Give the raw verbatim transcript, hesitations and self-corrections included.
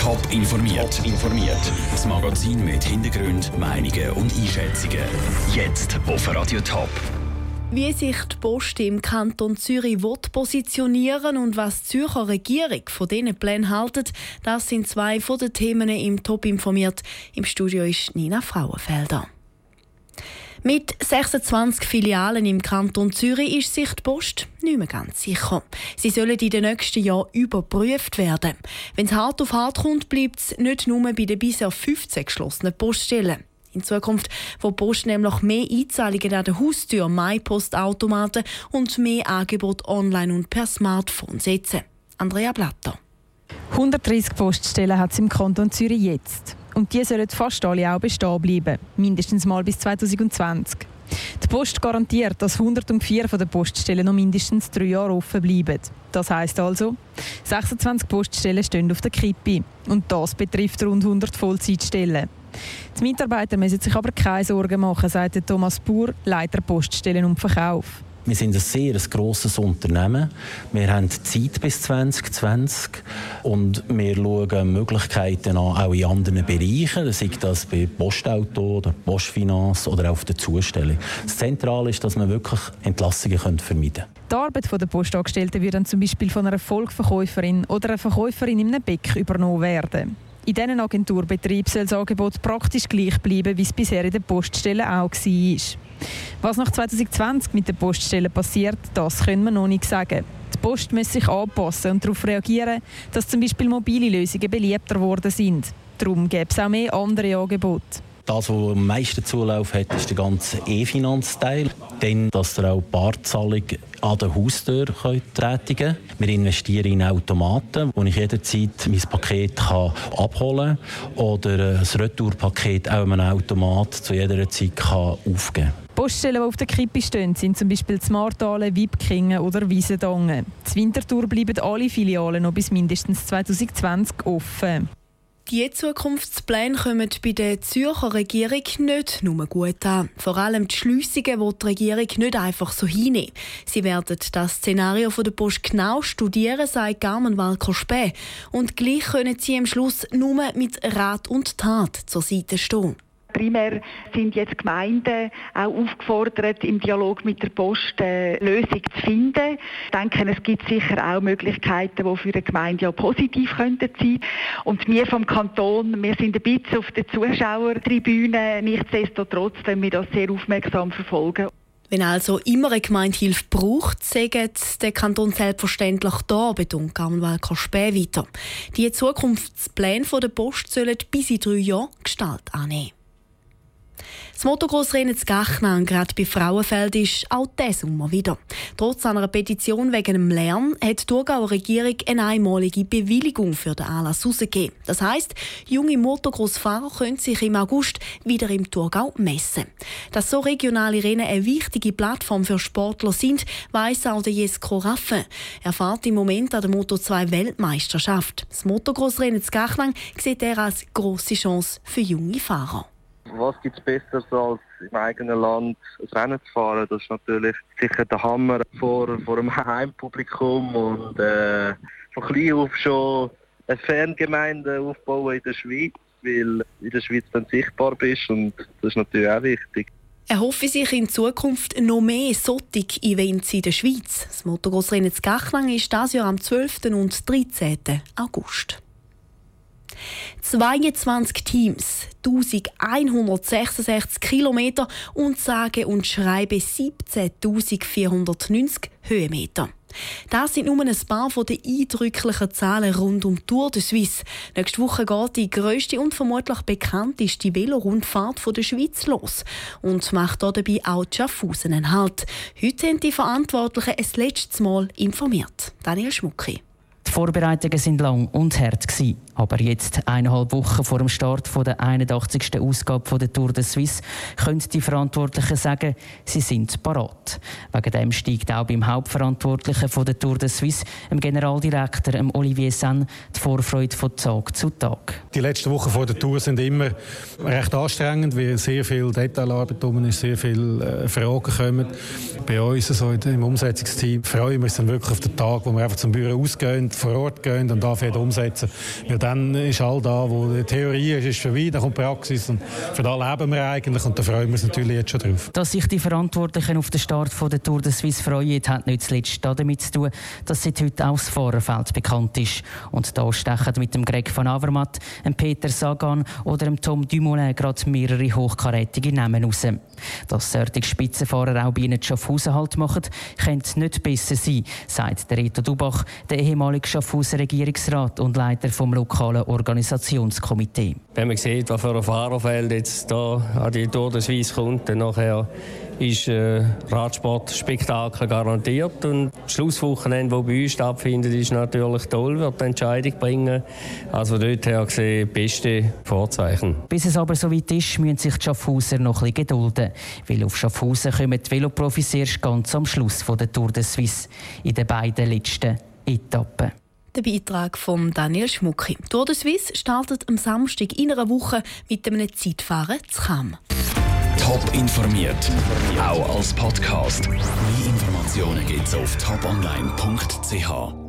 Top informiert. Top informiert. Das Magazin mit Hintergründen, Meinungen und Einschätzungen. Jetzt auf Radio Top. Wie sich die Post im Kanton Zürich positionieren will und was die Zürcher Regierung von diesen Plänen haltet, das sind zwei von den Themen im Top informiert. Im Studio ist Nina Frauenfelder. Mit sechsundzwanzig Filialen im Kanton Zürich ist sich die Post nicht mehr ganz sicher. Sie sollen in den nächsten Jahren überprüft werden. Wenn es hart auf hart kommt, bleibt es nicht nur bei den bisher fünfzehn geschlossenen Poststellen. In Zukunft will die Post nämlich mehr Einzahlungen an der Haustür, MyPostautomaten und mehr Angebot online und per Smartphone setzen. Andrea Blatter. hundertdreissig Poststellen hat es im Kanton Zürich jetzt. Und die sollen fast alle auch bestehen bleiben, mindestens mal bis zwanzig zwanzig. Die Post garantiert, dass hundertvier von den Poststellen noch mindestens drei Jahre offen bleiben. Das heisst also, sechsundzwanzig Poststellen stehen auf der Kippe. Und das betrifft rund hundert Vollzeitstellen. Die Mitarbeiter müssen sich aber keine Sorgen machen, sagt Thomas Bur, Leiter Poststellen und Verkauf. Wir sind ein sehr grosses Unternehmen. Wir haben Zeit bis zwanzig zwanzig und wir schauen Möglichkeiten an, auch in anderen Bereichen, sei das bei Postauto, oder Postfinanz oder auf der Zustellung. Das Zentrale ist, dass wir wirklich Entlassungen vermeiden können. Die Arbeit der Postangestellten würde dann zum Beispiel von einer Volksverkäuferin oder einer Verkäuferin in einem Bäck übernommen werden. In diesen Agenturbetrieben soll das Angebot praktisch gleich bleiben, wie es bisher in den Poststellen auch war. Was nach zwanzig zwanzig mit den Poststellen passiert, das können wir noch nicht sagen. Die Post muss sich anpassen und darauf reagieren, dass zum Beispiel mobile Lösungen beliebter geworden sind. Darum gäbe es auch mehr andere Angebote. Das, was am meisten Zulauf hat, ist der ganze E-Finanzteil. Dann, dass ihr auch Barzahlung an der Haustür tätigen könnt. Wir investieren in Automaten, wo ich jederzeit mein Paket kann abholen kann oder das Retourpaket auch einem Automat zu jeder Zeit kann aufgeben kann. Poststellen, die auf der Kippe stehen, sind zum Beispiel Zmartalen, Wipkingen oder Wiesendangen. Zur Winterthur bleiben alle Filialen noch bis mindestens zwanzig zwanzig offen. Die Zukunftspläne kommen bei der Zürcher Regierung nicht nur gut an. Vor allem die Schliessungen will die Regierung nicht einfach so hinnehmen. Sie werden das Szenario der Post genau studieren, sagt Carmen Walker Spä. Und gleich können sie am Schluss nur mit Rat und Tat zur Seite stehen. Primär sind jetzt Gemeinden auch aufgefordert, im Dialog mit der Post eine Lösung zu finden. Ich denke, es gibt sicher auch Möglichkeiten, die für eine Gemeinde auch positiv sein könnten. Und wir vom Kanton, wir sind ein bisschen auf der Zuschauertribüne, nichtsdestotrotz, wenn wir das sehr aufmerksam verfolgen. Wenn also immer eine Gemeindehilfe braucht, sagen der Kanton selbstverständlich da, betont Carmen Walker Spä weiter. Die Zukunftspläne der Post sollen bis in drei Jahren Gestalt annehmen. Das Motocross-Rennen zu Gachnang, gerade bei Frauenfeld, ist auch diesen Sommer wieder. Trotz einer Petition wegen dem Lärm hat die Thurgauer Regierung eine einmalige Bewilligung für den Anlass herausgegeben. Das heisst, junge Motocross-Fahrer können sich im August wieder im Thurgau messen. Dass so regionale Rennen eine wichtige Plattform für Sportler sind, weiss auch der Jesko Raffin. Er fährt im Moment an der Moto zwei Weltmeisterschaft. Das Motocross-Rennen zu Gachnang sieht er als grosse Chance für junge Fahrer. Was gibt es Besseres, als im eigenen Land ein Rennen zu fahren? Das ist natürlich sicher der Hammer vor, vor einem Heimpublikum. Und äh, von klein auf schon eine Fangemeinde aufbauen in der Schweiz, weil in der Schweiz dann sichtbar bist. Und das ist natürlich auch wichtig. Er hoffe sich in Zukunft noch mehr solche Events in der Schweiz. Das Motocross-Rennen zu Gachnang ist dieses Jahr am zwölften und dreizehnten August. zweiundzwanzig Teams, eintausendeinhundertsechsundsechzig Kilometer und sage und schreibe siebzehntausendvierhundertneunzig Höhenmeter. Das sind nur ein paar von den eindrücklichen Zahlen rund um Tour de Suisse. Nächste Woche geht die grösste und vermutlich bekannteste Velorundfahrt der Schweiz los und macht dabei auch die Schaffhausen einen Halt. Heute haben die Verantwortlichen ein letztes Mal informiert. Daniel Schmucki. Die Vorbereitungen sind lang und hart gewesen. Aber jetzt, eineinhalb Wochen vor dem Start der einundachtzigsten Ausgabe der Tour de Suisse, können die Verantwortlichen sagen, sie sind parat. Wegen dem steigt auch beim Hauptverantwortlichen der Tour de Suisse, dem Generaldirektor Olivier Sen, die Vorfreude von Tag zu Tag. Die letzten Wochen vor der Tour sind immer recht anstrengend, weil sehr viel Detailarbeit drum ist, sehr viele Fragen kommen. Bei uns also im Umsetzungsteam freuen wir uns dann wirklich auf den Tag, wo wir einfach zum Büro ausgehen, vor Ort gehen und anfangen umsetzen. Wir dann ist all da, wo die Theorie ist, ist vorbei, dann kommt die Praxis und für das leben wir eigentlich und da freuen wir uns natürlich jetzt schon drauf. Dass sich die Verantwortlichen auf den Start von der Tour de Suisse freuen, hat nicht zuletzt damit zu tun, dass seit heute auch das Fahrerfeld bekannt ist. Und da stechen mit dem Greg van Avermaet, dem Peter Sagan oder dem Tom Dumoulin gerade mehrere hochkarätige Namen raus. Dass solche Spitzenfahrer auch bei ihnen Schaffhausen halt machen, könnte nicht besser sein, sagt der Reto Dubach, der ehemalige Schaffhauser Regierungsrat und Leiter vom lokalen Organisationskomitee. Wenn man sieht, was für ein Fahrerfeld jetzt da an die Tour de Suisse kommt, dann nachher ist äh, Radsport-Spektakel garantiert. Und das Schlusswochenende, das bei uns stattfindet, ist natürlich toll, wird die Entscheidung bringen. Also dort her gesehen, beste Vorzeichen. Bis es aber so weit ist, müssen sich die Schaffhauser noch ein bisschen gedulden. Weil auf Schaffhausen kommen die Veloprofis erst ganz am Schluss von der Tour de Suisse in den beiden letzten Etappen. Der Beitrag von Daniel Schmucki. Die Tour de Suisse startet am Samstag in einer Woche mit einem Zeitfahren zu Cham. Top informiert, auch als Podcast. Mehr Informationen gibt's auf top online punkt c h.